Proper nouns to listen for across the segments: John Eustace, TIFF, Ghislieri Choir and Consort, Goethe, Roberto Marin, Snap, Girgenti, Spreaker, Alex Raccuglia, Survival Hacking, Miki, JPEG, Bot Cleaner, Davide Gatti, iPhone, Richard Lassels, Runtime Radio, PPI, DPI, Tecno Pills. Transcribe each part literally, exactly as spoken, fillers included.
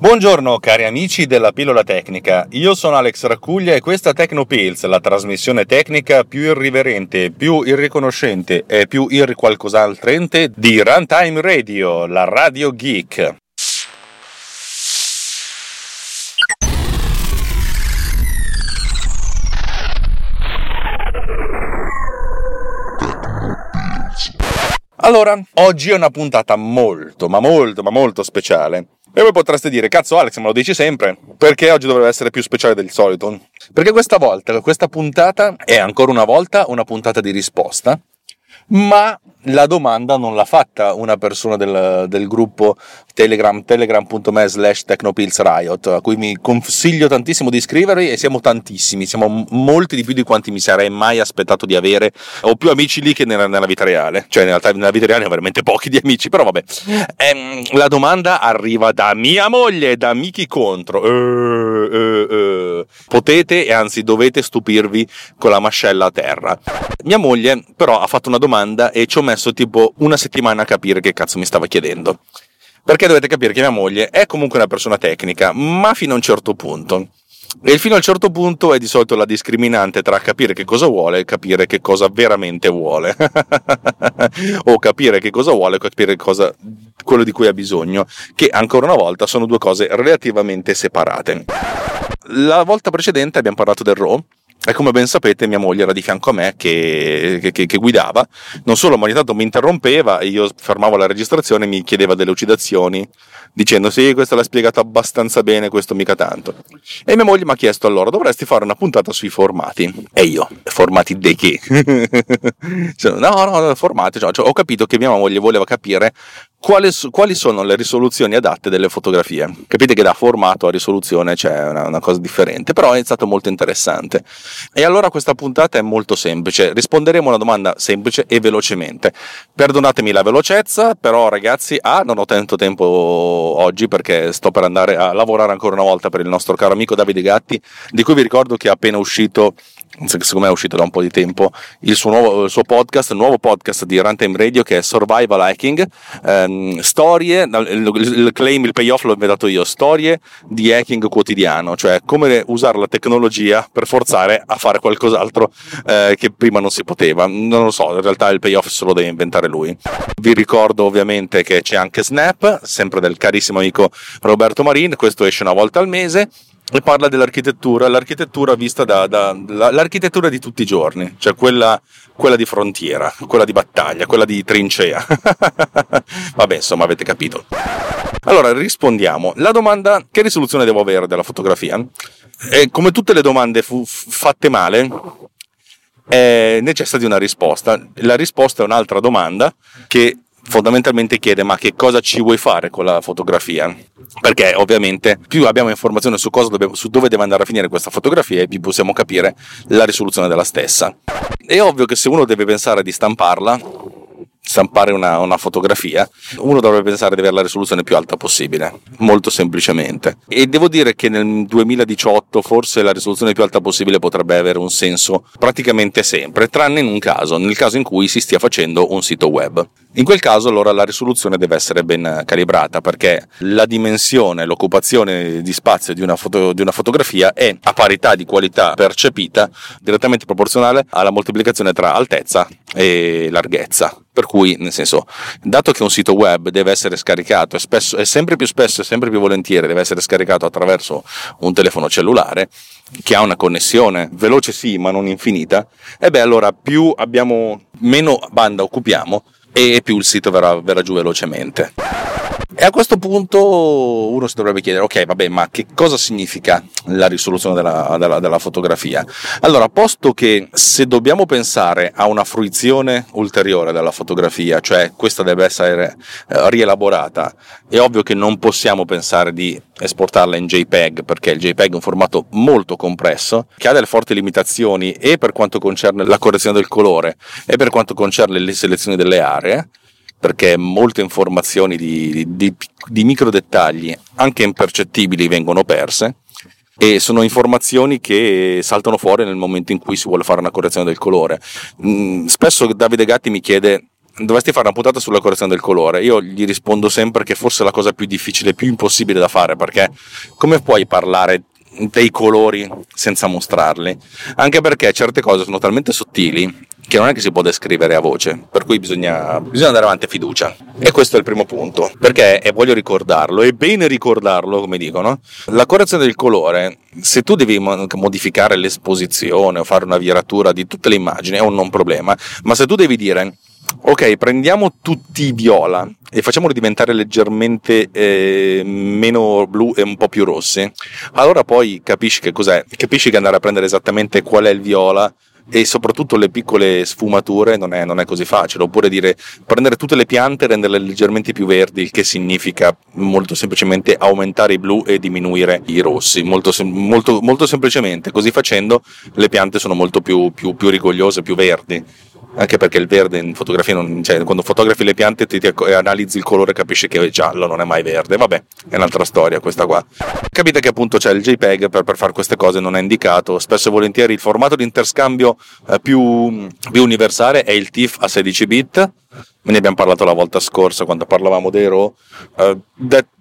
Buongiorno cari amici della pillola tecnica, io sono Alex Raccuglia e questa Tecno Pills, la trasmissione tecnica più irriverente, più irriconoscente e più irriqualcosaltrente di Runtime Radio, la radio geek. Allora, oggi è una puntata molto, ma molto, ma molto speciale. E voi potreste dire, cazzo Alex, me lo dici sempre, perché oggi dovrebbe essere più speciale del solito? Perché questa volta, questa puntata è ancora una volta una puntata di risposta, ma la domanda non l'ha fatta una persona del, del gruppo Telegram, telegram.me slash tecnopillsriot, a cui mi consiglio tantissimo di iscrivervi, e siamo tantissimi, siamo molti di più di quanti mi sarei mai aspettato di avere. Ho più amici lì che nella, nella vita reale, cioè nella, nella vita reale ho veramente pochi di amici, però vabbè. Ehm, la domanda arriva da mia moglie, da Miki contro. Eh, eh, eh. Potete e anzi dovete stupirvi con la mascella a terra. Mia moglie però ha fatto una domanda e ci ho messo tipo una settimana a capire che cazzo mi stava chiedendo. Perché dovete capire che mia moglie è comunque una persona tecnica, ma fino a un certo punto. E il fino a un certo punto è di solito la discriminante tra capire che cosa vuole e capire che cosa veramente vuole. O capire che cosa vuole e capire cosa, quello di cui ha bisogno, che ancora una volta sono due cose relativamente separate. La volta precedente abbiamo parlato del R A W. E come ben sapete mia moglie era di fianco a me che, che, che, che guidava, non solo, ma ogni tanto mi interrompeva e io fermavo la registrazione e mi chiedeva delle lucidazioni dicendo sì, questo l'ha spiegato abbastanza bene, questo mica tanto. E mia moglie mi ha chiesto, allora dovresti fare una puntata sui formati. E io, formati di che? no no formati cioè, ho capito che mia moglie voleva capire Quali, quali sono le risoluzioni adatte delle fotografie. Capite che da formato a risoluzione c'è una, una cosa differente, però è stato molto interessante. E allora questa puntata è molto semplice, risponderemo a una domanda semplice e velocemente. Perdonatemi la velocezza, però ragazzi ah, non ho tanto tempo oggi perché sto per andare a lavorare ancora una volta per il nostro caro amico Davide Gatti, di cui vi ricordo che è appena uscito, secondo me è uscito da un po' di tempo, il suo, nuovo, il suo podcast, il nuovo podcast di Runtime Radio, che è Survival Hacking, ehm, storie, il, il claim, il payoff l'ho inventato io, storie di hacking quotidiano, cioè come usare la tecnologia per forzare a fare qualcos'altro eh, che prima non si poteva. Non lo so, in realtà il payoff se lo deve inventare lui. Vi ricordo ovviamente che c'è anche Snap, sempre del carissimo amico Roberto Marin, questo esce una volta al mese, e parla dell'architettura, l'architettura vista da, da la, l'architettura di tutti i giorni, cioè quella, quella di frontiera, quella di battaglia, quella di trincea. Vabbè, insomma, avete capito. Allora, rispondiamo. La domanda, che risoluzione devo avere della fotografia? E come tutte le domande fu, f- fatte male, è necessita di una risposta. La risposta è un'altra domanda che fondamentalmente chiede, ma che cosa ci vuoi fare con la fotografia? Perché ovviamente più abbiamo informazione su, cosa dobbiamo, su dove deve andare a finire questa fotografia, e più possiamo capire la risoluzione della stessa. È ovvio che se uno deve pensare di stamparla, stampare una, una fotografia, uno dovrebbe pensare di avere la risoluzione più alta possibile, molto semplicemente. E devo dire che nel duemiladiciotto forse la risoluzione più alta possibile potrebbe avere un senso praticamente sempre, tranne in un caso, nel caso in cui si stia facendo un sito web. In quel caso allora la risoluzione deve essere ben calibrata, perché la dimensione, l'occupazione di spazio di una, foto, di una fotografia è a parità di qualità percepita direttamente proporzionale alla moltiplicazione tra altezza e larghezza. Per cui, nel senso, dato che un sito web deve essere scaricato e, spesso, e sempre più spesso e sempre più volentieri deve essere scaricato attraverso un telefono cellulare che ha una connessione veloce sì ma non infinita, e beh allora più abbiamo, meno banda occupiamo e più il sito verrà, verrà giù velocemente. E a questo punto uno si dovrebbe chiedere, ok, vabbè, ma che cosa significa la risoluzione della, della, della fotografia? Allora, posto che se dobbiamo pensare a una fruizione ulteriore della fotografia, cioè questa deve essere eh, rielaborata, è ovvio che non possiamo pensare di esportarla in JPEG, perché il JPEG è un formato molto compresso che ha delle forti limitazioni e per quanto concerne la correzione del colore e per quanto concerne le selezioni delle aree, perché molte informazioni di, di, di micro dettagli anche impercettibili vengono perse e sono informazioni che saltano fuori nel momento in cui si vuole fare una correzione del colore. Spesso Davide Gatti mi chiede: dovresti fare una puntata sulla correzione del colore. Io gli rispondo sempre che forse è la cosa più difficile, più impossibile da fare, perché come puoi parlare dei colori senza mostrarli? Anche perché certe cose sono talmente sottili che non è che si può descrivere a voce, per cui bisogna, bisogna andare avanti a fiducia. E questo è il primo punto, perché, e voglio ricordarlo, è bene ricordarlo, come dicono, la correzione del colore, se tu devi modificare l'esposizione o fare una viratura di tutte le immagini è un non problema, ma se tu devi dire: ok, prendiamo tutti i viola e facciamoli diventare leggermente eh, meno blu e un po' più rossi, allora poi capisci che cos'è, capisci che andare a prendere esattamente qual è il viola e soprattutto le piccole sfumature non è, non è così facile. Oppure dire: prendere tutte le piante e renderle leggermente più verdi, il che significa molto semplicemente aumentare i blu e diminuire i rossi, molto, molto, molto semplicemente. Così facendo le piante sono molto più, più, più rigogliose, più verdi, anche perché il verde in fotografia non, cioè, quando fotografi le piante ti, ti analizzi il colore, capisci che è giallo, non è mai verde. Vabbè, è un'altra storia questa qua. Capite che appunto c'è, cioè, il JPEG per, per fare queste cose non è indicato. Spesso e volentieri il formato di interscambio eh, più, più universale è il TIFF a sedici bit, ne abbiamo parlato la volta scorsa quando parlavamo dei RAW. eh,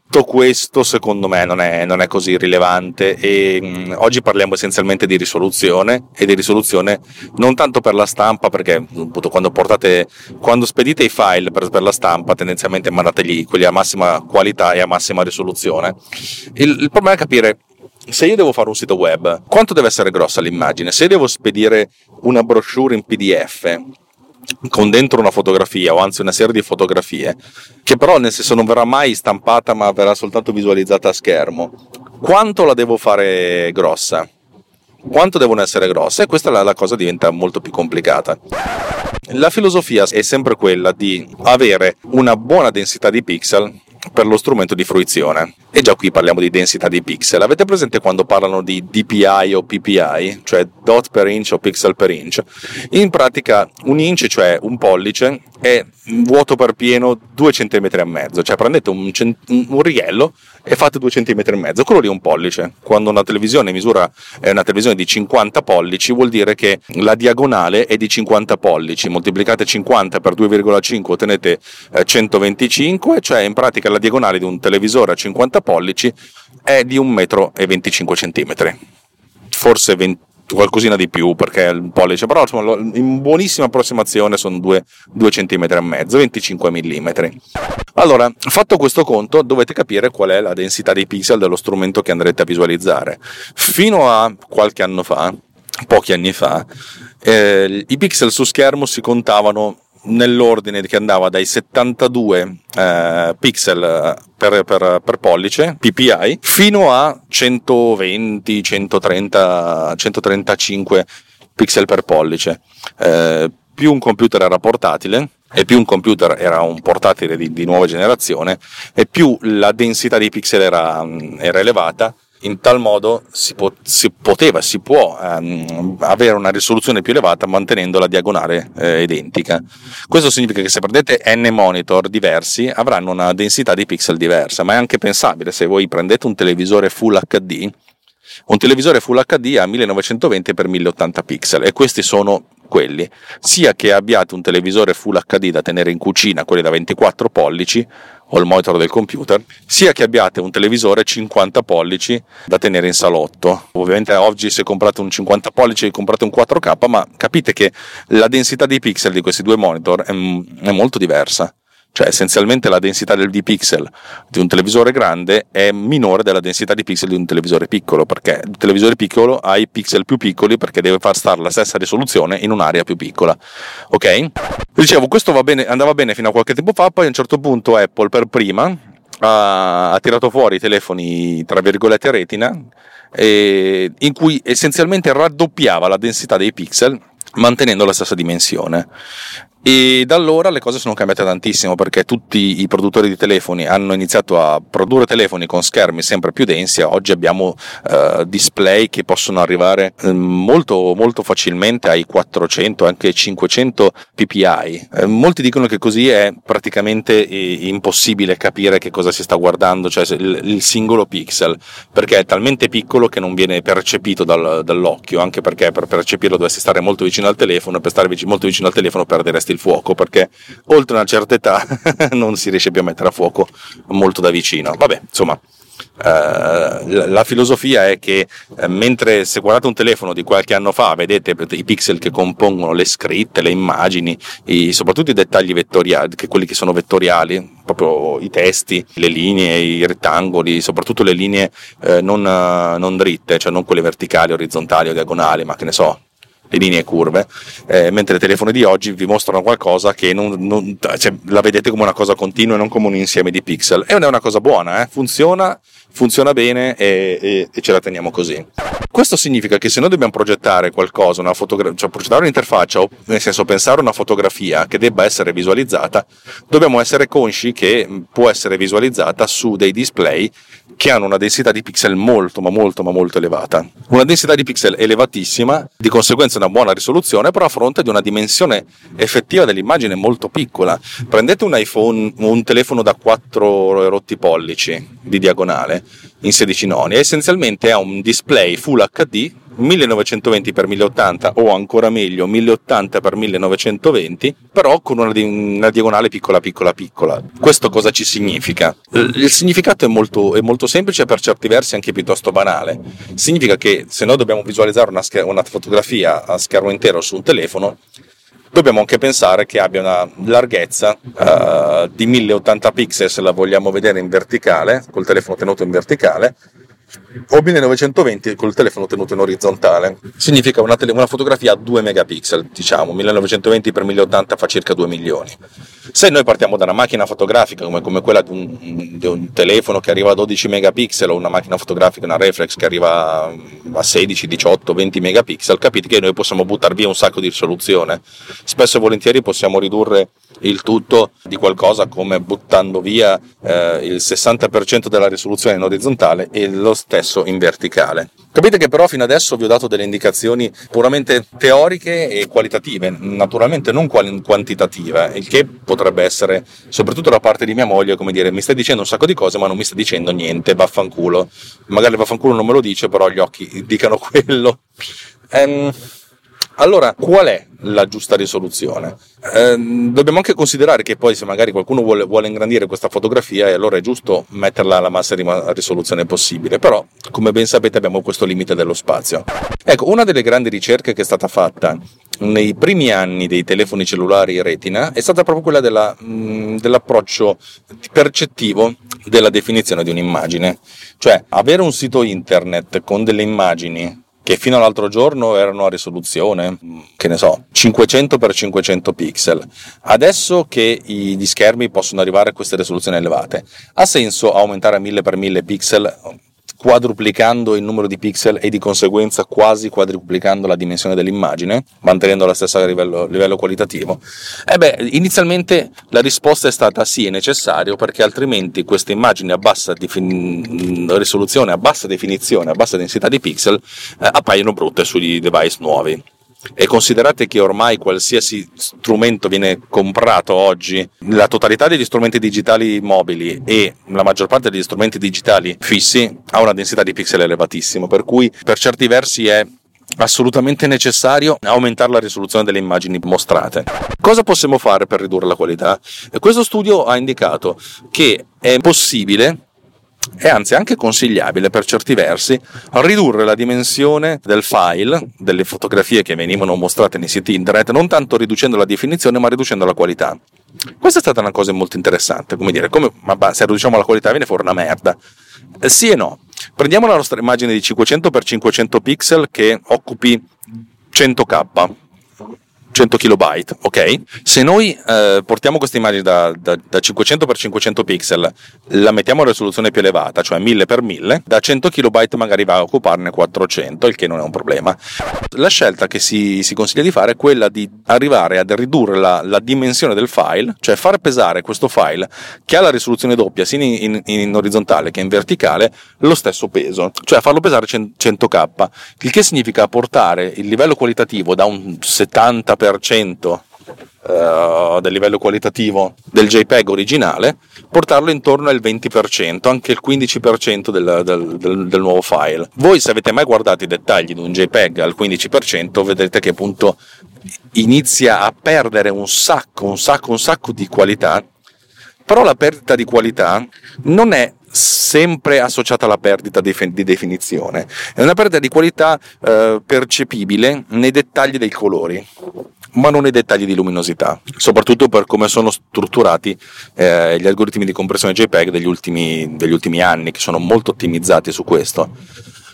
Tutto questo secondo me non è, non è così rilevante e mh, oggi parliamo essenzialmente di risoluzione e di risoluzione non tanto per la stampa, perché appunto, quando portate quando spedite i file per, per la stampa tendenzialmente mandategli quelli a massima qualità e a massima risoluzione. Il, il problema è capire: se io devo fare un sito web, quanto deve essere grossa l'immagine? Se devo spedire una brochure in P D F con dentro una fotografia, o anzi una serie di fotografie, che però nel senso non verrà mai stampata ma verrà soltanto visualizzata a schermo, quanto la devo fare grossa? Quanto devono essere grosse? E questa la, la cosa diventa molto più complicata. La filosofia è sempre quella di avere una buona densità di pixel per lo strumento di fruizione, e già qui parliamo di densità di pixel. Avete presente quando parlano di D P I o P P I, cioè dot per inch o pixel per inch? In pratica un inch, cioè un pollice, è vuoto per pieno due centimetri e mezzo, cioè prendete un, cent- un riello e fate due centimetri e mezzo, quello lì è un pollice. Quando una televisione misura è una televisione di cinquanta pollici, vuol dire che la diagonale è di cinquanta pollici, moltiplicate cinquanta per due virgola cinque ottenete centoventicinque, cioè in pratica la diagonale di un televisore a cinquanta pollici è di un metro e venticinque centimetri, forse venti, qualcosina di più perché è un pollice, però insomma, in buonissima approssimazione sono due centimetri e mezzo, venticinque millimetri. Allora, fatto questo conto, dovete capire qual è la densità dei pixel dello strumento che andrete a visualizzare. Fino a qualche anno fa, pochi anni fa, eh, i pixel su schermo si contavano nell'ordine che andava dai settantadue eh, pixel per, per, per pollice P P I fino a centoventi, centotrenta, centotrentacinque pixel per pollice. Eh, più un computer era portatile e più un computer era un portatile di, di nuova generazione e più la densità dei pixel era, era elevata. In tal modo si, po- si poteva, si può ehm, avere una risoluzione più elevata mantenendo la diagonale eh, identica. Questo significa che se prendete n monitor diversi avranno una densità di pixel diversa, ma è anche pensabile. Se voi prendete un televisore Full H D, un televisore Full H D ha millenovecentoventi per mille ottanta pixel e questi sono quelli, sia che abbiate un televisore Full H D da tenere in cucina, quelli da ventiquattro pollici o il monitor del computer, sia che abbiate un televisore cinquanta pollici da tenere in salotto. Ovviamente oggi se comprate un cinquanta pollici comprate un quattro K, ma capite che la densità di pixel di questi due monitor è, è molto diversa. Cioè essenzialmente la densità di pixel di un televisore grande è minore della densità di pixel di un televisore piccolo, perché il televisore piccolo ha i pixel più piccoli perché deve far stare la stessa risoluzione in un'area più piccola. Ok? Dicevo, questo va bene, andava bene fino a qualche tempo fa, poi a un certo punto Apple per prima ha, ha tirato fuori i telefoni tra virgolette retina, eh, in cui essenzialmente raddoppiava la densità dei pixel mantenendo la stessa dimensione. E da allora le cose sono cambiate tantissimo, perché tutti i produttori di telefoni hanno iniziato a produrre telefoni con schermi sempre più densi. Oggi abbiamo eh, display che possono arrivare eh, molto molto facilmente ai quattrocento, anche cinquecento ppi. Eh, molti dicono che così è praticamente eh, impossibile capire che cosa si sta guardando, cioè il, il singolo pixel, perché è talmente piccolo che non viene percepito dal, dall'occhio, anche perché per percepirlo dovresti stare molto vicino al telefono, e per stare vic- molto vicino al telefono perderesti il fuoco, perché oltre una certa età non si riesce più a mettere a fuoco molto da vicino. Vabbè, insomma, eh, la filosofia è che eh, mentre se guardate un telefono di qualche anno fa vedete i pixel che compongono le scritte, le immagini, i, soprattutto i dettagli vettoriali, che quelli che sono vettoriali, proprio i testi, le linee, i rettangoli, soprattutto le linee eh, non, non dritte, cioè non quelle verticali, orizzontali o diagonali, ma che ne so, le linee curve, eh, mentre i telefoni di oggi vi mostrano qualcosa che non, non, cioè, la vedete come una cosa continua e non come un insieme di pixel. E non è una cosa buona, eh? funziona funziona bene e, e, e ce la teniamo così. Questo significa che se noi dobbiamo progettare qualcosa, una fotogra- cioè progettare un'interfaccia, o nel senso pensare una fotografia che debba essere visualizzata, dobbiamo essere consci che può essere visualizzata su dei display che hanno una densità di pixel molto ma molto ma molto elevata, una densità di pixel elevatissima, di conseguenza una buona risoluzione, però a fronte di una dimensione effettiva dell'immagine molto piccola. Prendete un iPhone, un telefono da quattro rotti pollici di diagonale in sedici noni, e essenzialmente è un display Full acca di millenovecentoventi per milleottanta, o ancora meglio mille ottanta per millenovecentoventi, però con una, di- una diagonale piccola piccola piccola. Questo cosa ci significa? Il significato è molto, è molto semplice, per certi versi anche piuttosto banale. Significa che se noi dobbiamo visualizzare una, scher- una fotografia a schermo intero su un telefono, dobbiamo anche pensare che abbia una larghezza uh, di mille ottanta pixel se la vogliamo vedere in verticale, col telefono tenuto in verticale, o millenovecentoventi col telefono tenuto in orizzontale. Significa una, tele- una fotografia a due megapixel, diciamo millenovecentoventi per milleottanta fa circa due milioni. Se noi partiamo da una macchina fotografica come, come quella di un, di un telefono che arriva a dodici megapixel, o una macchina fotografica, una reflex, che arriva a sedici, diciotto, venti megapixel, capite che noi possiamo buttare via un sacco di risoluzione. Spesso e volentieri possiamo ridurre il tutto di qualcosa come buttando via eh, il sessanta per cento della risoluzione in orizzontale e lo stesso in verticale. Capite che però fino adesso vi ho dato delle indicazioni puramente teoriche e qualitative, naturalmente non quantitative, il che potrebbe essere, soprattutto da parte di mia moglie, come dire: mi stai dicendo un sacco di cose ma non mi stai dicendo niente, vaffanculo. Magari vaffanculo non me lo dice, però gli occhi dicano quello. ehm Allora, qual è la giusta risoluzione? Eh, dobbiamo anche considerare che poi se magari qualcuno vuole, vuole ingrandire questa fotografia, e allora è giusto metterla alla massima risoluzione possibile, però come ben sapete abbiamo questo limite dello spazio. Ecco, una delle grandi ricerche che è stata fatta nei primi anni dei telefoni cellulari retina è stata proprio quella della, mh, dell'approccio percettivo della definizione di un'immagine. Cioè, avere un sito internet con delle immagini che fino all'altro giorno erano a risoluzione, che ne so, cinquecento per cinquecento pixel. Adesso che gli schermi possono arrivare a queste risoluzioni elevate, ha senso aumentare a mille per mille pixel, quadruplicando il numero di pixel e di conseguenza quasi quadruplicando la dimensione dell'immagine, mantenendo la stessa livello, livello qualitativo? E beh, inizialmente la risposta è stata sì, è necessario, perché altrimenti queste immagini a bassa defin- risoluzione, a bassa definizione, a bassa densità di pixel eh, appaiono brutte sugli device nuovi. E considerate che ormai qualsiasi strumento viene comprato oggi, la totalità degli strumenti digitali mobili e la maggior parte degli strumenti digitali fissi ha una densità di pixel elevatissima, per cui per certi versi è assolutamente necessario aumentare la risoluzione delle immagini mostrate. Cosa possiamo fare per ridurre la qualità? Questo studio ha indicato che è possibile, è anzi anche consigliabile per certi versi, ridurre la dimensione del file, delle fotografie che venivano mostrate nei siti internet, non tanto riducendo la definizione ma riducendo la qualità. Questa è stata una cosa molto interessante, come dire, come, ma bah, se riduciamo la qualità viene fuori una merda. Eh, sì e no. Prendiamo la nostra immagine di cinquecento per cinquecento pixel che occupi cento k, cento kilobyte, ok? Se noi eh, portiamo queste immagini da, da, da cinquecento per cinquecento pixel, la mettiamo a risoluzione più elevata, cioè mille per mille, da cento kilobyte magari va a occuparne quattrocento, il che non è un problema. La scelta che si, si consiglia di fare è quella di arrivare ad ridurre la, la dimensione del file, cioè far pesare questo file che ha la risoluzione doppia sia in, in, in orizzontale che in verticale lo stesso peso, cioè farlo pesare cento k, il che significa portare il livello qualitativo da un settanta per cento uh, del livello qualitativo del JPEG originale, portarlo intorno al venti per cento, anche il quindici per cento del, del, del, del nuovo file. Voi, se avete mai guardato i dettagli di un JPEG al quindici per cento, vedrete che appunto inizia a perdere un sacco, un sacco, un sacco di qualità. Però la perdita di qualità non è sempre associata alla perdita di definizione, è una perdita di qualità eh, percepibile nei dettagli dei colori, ma non nei dettagli di luminosità, soprattutto per come sono strutturati eh, gli algoritmi di compressione JPEG degli ultimi, degli ultimi anni, che sono molto ottimizzati su questo.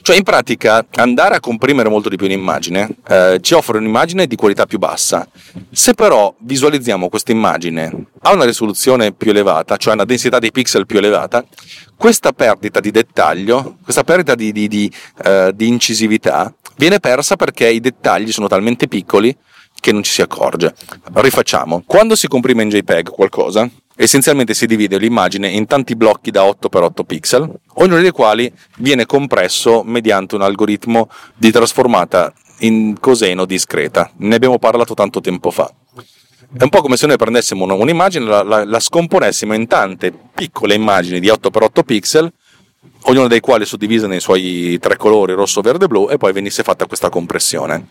Cioè, in pratica, andare a comprimere molto di più un'immagine eh, ci offre un'immagine di qualità più bassa. Se però visualizziamo questa immagine a una risoluzione più elevata, cioè una densità di pixel più elevata, questa perdita di dettaglio, questa perdita di, di, di, eh, di incisività viene persa perché i dettagli sono talmente piccoli che non ci si accorge. Rifacciamo. Quando si comprime in JPEG qualcosa, essenzialmente si divide l'immagine in tanti blocchi da otto per otto pixel, ognuno dei quali viene compresso mediante un algoritmo di trasformata in coseno discreta. Ne abbiamo parlato tanto tempo fa. È un po' come se noi prendessimo un'immagine, la, la, la scomponessimo in tante piccole immagini di otto per otto pixel, ognuna dei quali suddivisa nei suoi tre colori, rosso, verde e blu, e poi venisse fatta questa compressione.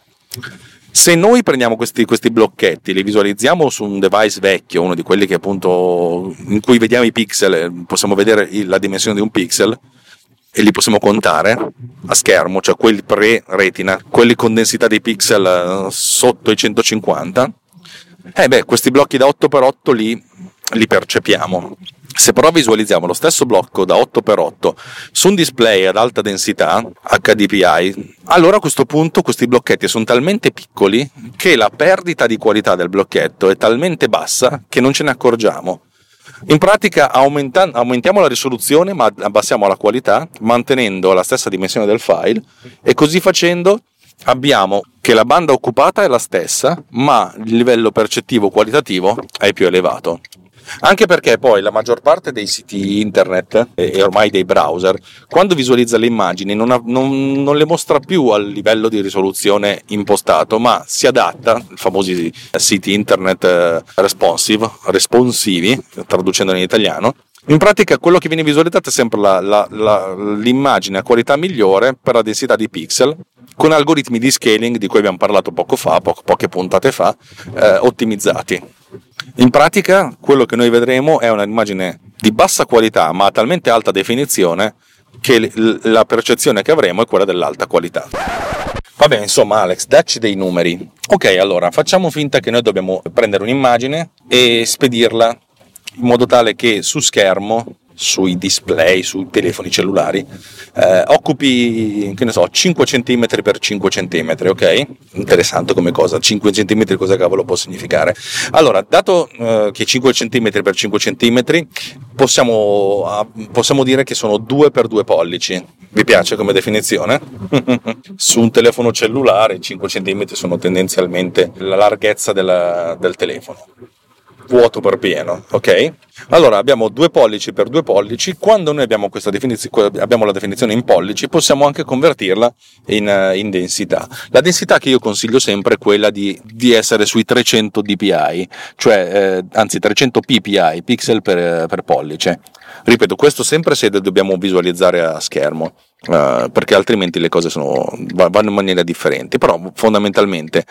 Se noi prendiamo questi, questi blocchetti, li visualizziamo su un device vecchio, uno di quelli che appunto in cui vediamo i pixel, possiamo vedere la dimensione di un pixel e li possiamo contare a schermo, cioè quelli pre-retina, quelli con densità di pixel sotto i centocinquanta, eh beh, questi blocchi da otto per otto li, li percepiamo. Se però visualizziamo lo stesso blocco da otto per otto su un display ad alta densità H D P I, allora a questo punto questi blocchetti sono talmente piccoli che la perdita di qualità del blocchetto è talmente bassa che non ce ne accorgiamo. In pratica aumenta- aumentiamo la risoluzione ma abbassiamo la qualità, mantenendo la stessa dimensione del file, e così facendo abbiamo che la banda occupata è la stessa, ma il livello percettivo qualitativo è più elevato. Anche perché poi la maggior parte dei siti internet e ormai dei browser, quando visualizza le immagini non, ha, non, non le mostra più al livello di risoluzione impostato, ma si adatta, i famosi siti internet responsive, responsivi, traducendoli in italiano. In pratica quello che viene visualizzato è sempre la, la, la, l'immagine a qualità migliore per la densità di pixel, con algoritmi di scaling di cui abbiamo parlato poco fa, po- poche puntate fa, eh, ottimizzati. In pratica quello che noi vedremo è un'immagine di bassa qualità ma a talmente alta definizione che l- la percezione che avremo è quella dell'alta qualità. Vabbè, insomma, Alex, dacci dei numeri. Ok, allora facciamo finta che noi dobbiamo prendere un'immagine e spedirla in modo tale che su schermo, sui display, sui telefoni cellulari, eh, occupi, che ne so, cinque centimetri per cinque centimetri, ok? Interessante come cosa, cinque centimetri cosa cavolo può significare? Allora, dato eh, che cinque centimetri per cinque centimetri possiamo, possiamo dire che sono due per due pollici, vi piace come definizione? Su un telefono cellulare cinque centimetri sono tendenzialmente la larghezza della, del telefono. Vuoto per pieno, ok? Allora abbiamo due pollici per due pollici. Quando noi abbiamo questa definizione, abbiamo la definizione in pollici, possiamo anche convertirla in, in densità. La densità che io consiglio sempre è quella di, di essere sui trecento D P I, cioè eh, anzi trecento P P I, pixel per, per pollice. Ripeto, questo sempre se dobbiamo visualizzare a schermo, eh, perché altrimenti le cose sono, vanno in maniera differente. Però fondamentalmente,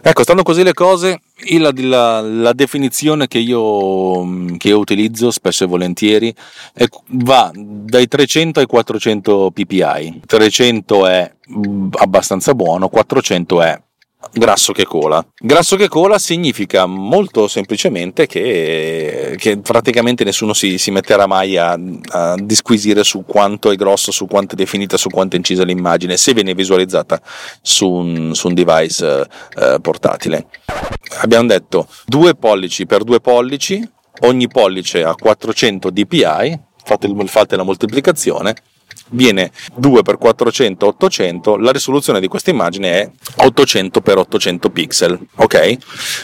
ecco, stanno così le cose. La, la, la definizione che io, che io utilizzo spesso e volentieri è, va dai trecento ai quattrocento P P I. trecento è abbastanza buono, quattrocento è grasso che cola. Grasso che cola significa molto semplicemente che, che praticamente nessuno si, si metterà mai a, a disquisire su quanto è grosso, su quanto è definita, su quanto è incisa l'immagine, se viene visualizzata su un, su un device eh, portatile. Abbiamo detto due pollici per due pollici, ogni pollice a quattrocento dpi, fate, fate la moltiplicazione, viene due per quattrocento, ottocento. La risoluzione di questa immagine è ottocento per ottocento pixel, ok?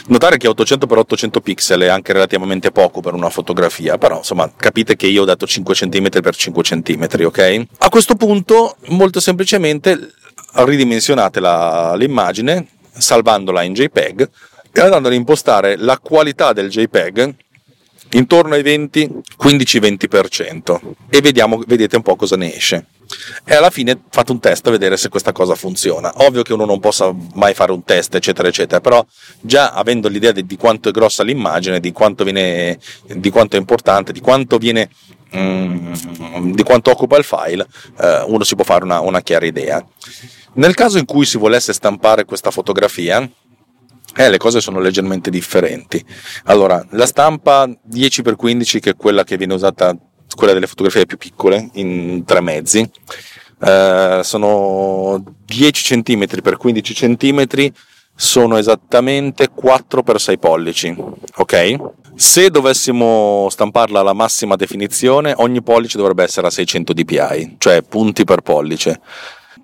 Notare che ottocento per ottocento pixel è anche relativamente poco per una fotografia, però insomma capite che io ho dato cinque centimetri per cinque centimetri, ok? A questo punto molto semplicemente ridimensionate la, l'immagine, salvandola in JPEG e andando ad impostare la qualità del JPEG intorno ai venti quindici venti per cento e vediamo, vedete un po' cosa ne esce, e alla fine fate un test a vedere se questa cosa funziona. Ovvio che uno non possa mai fare un test eccetera eccetera, però già avendo l'idea di, di quanto è grossa l'immagine, di quanto viene, di quanto è importante, di quanto viene mm, di quanto occupa il file, eh, uno si può fare una, una chiara idea. Nel caso in cui si volesse stampare questa fotografia, Eh, le cose sono leggermente differenti. Allora, la stampa dieci per quindici, che è quella che viene usata, quella delle fotografie più piccole, in tre mezzi, eh, sono dieci centimetri per quindici centimetri, sono esattamente quattro per sei pollici, ok? Se dovessimo stamparla alla massima definizione, ogni pollice dovrebbe essere a seicento dpi, cioè punti per pollice.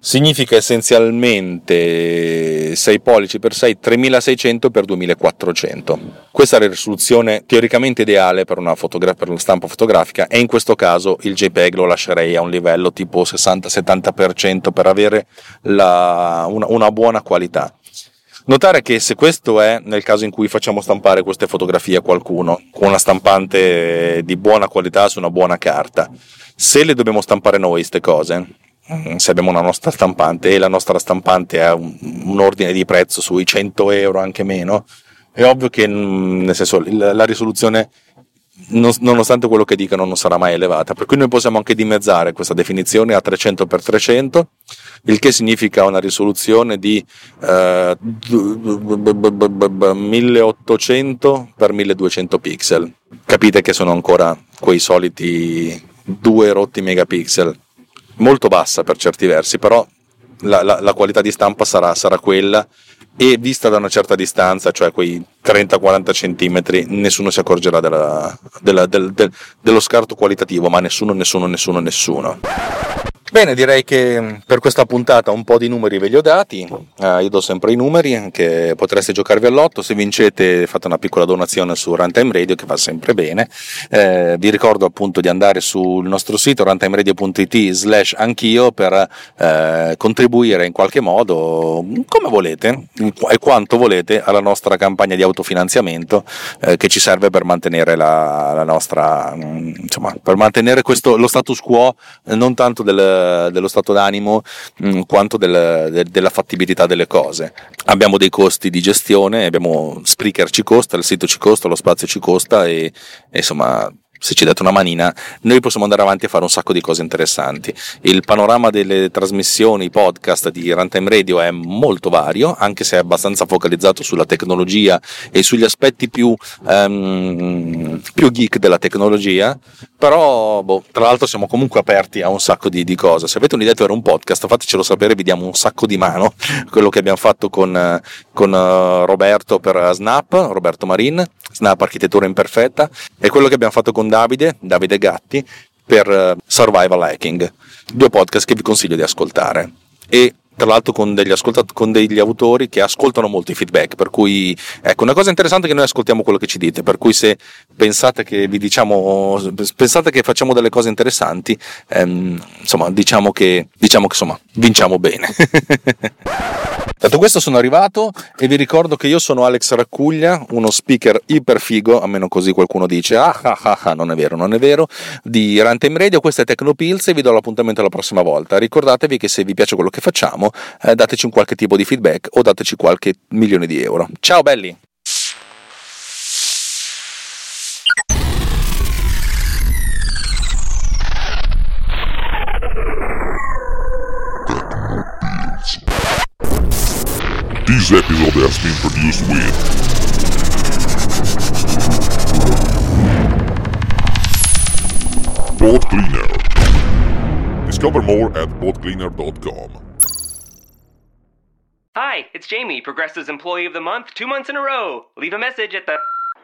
Significa essenzialmente sei pollici per sei, tremilaseicento per duemilaquattrocento. Questa è la risoluzione teoricamente ideale per una, fotogra- per una stampa fotografica, e in questo caso il JPEG lo lascerei a un livello tipo sessanta settanta per cento per avere la, una, una buona qualità. Notare che se questo è, nel caso in cui facciamo stampare queste fotografie a qualcuno con una stampante di buona qualità su una buona carta, se le dobbiamo stampare noi queste cose, se abbiamo una nostra stampante e la nostra stampante ha un, un ordine di prezzo sui cento euro, anche meno, è ovvio che, nel senso, la risoluzione, non, nonostante quello che dicano, non sarà mai elevata, per cui noi possiamo anche dimezzare questa definizione a trecento per trecento, il che significa una risoluzione di eh, milleottocento per milleduecento pixel. Capite che sono ancora quei soliti due rotti megapixel, molto bassa per certi versi, però la, la, la qualità di stampa sarà, sarà quella, e vista da una certa distanza, cioè quei trenta quaranta centimetri, nessuno si accorgerà della, della, del, del, dello scarto qualitativo, ma nessuno, nessuno, nessuno, nessuno. Bene, direi che per questa puntata un po' di numeri ve li ho dati, uh, io do sempre i numeri, anche potreste giocarvi all'otto, se vincete fate una piccola donazione su Runtime Radio, che va sempre bene. Eh, vi ricordo appunto di andare sul nostro sito runtimeradio punto it slash anch'io per eh, contribuire in qualche modo, come volete e quanto volete, alla nostra campagna di autofinanziamento eh, che ci serve per mantenere la, la nostra, mh, insomma, per mantenere questo, lo status quo, eh, non tanto del dello stato d'animo mh, quanto del, de, della fattibilità delle cose. Abbiamo dei costi di gestione, abbiamo Spreaker ci costa, il sito ci costa, lo spazio ci costa e, e insomma, se ci date una manina noi possiamo andare avanti a fare un sacco di cose interessanti. Il panorama delle trasmissioni, i podcast di Runtime Radio è molto vario, anche se è abbastanza focalizzato sulla tecnologia e sugli aspetti più, um, più geek della tecnologia, però boh, tra l'altro siamo comunque aperti a un sacco di, di cose. Se avete un'idea di fare un podcast, fatecelo sapere, vi diamo un sacco di mano. Quello che abbiamo fatto con, con uh, Roberto per Snap, Roberto Marin, Snap Architettura Imperfetta, e quello che abbiamo fatto con Davide, Davide Gatti per Survival Hacking, due podcast che vi consiglio di ascoltare, e tra l'altro con degli, ascoltat- con degli autori che ascoltano molto i feedback, per cui ecco, una cosa interessante è che noi ascoltiamo quello che ci dite, per cui se pensate che vi diciamo, pensate che facciamo delle cose interessanti, ehm, insomma diciamo che diciamo che insomma vinciamo bene. Detto questo, sono arrivato e vi ricordo che io sono Alex Raccuglia, uno speaker iperfigo, a meno così qualcuno dice ah ah ah, ah non è vero, non è vero, di Runtime Radio. Questa è Tecno Pills e vi do l'appuntamento la prossima volta. Ricordatevi che se vi piace quello che facciamo, eh, dateci un qualche tipo di feedback o dateci qualche milione di euro. Ciao belli! This episode has been produced with Bot Cleaner. Discover more at bot cleaner dot com. Hi, it's Jamie, Progressive's Employee of the Month, two months in a row. Leave a message at the...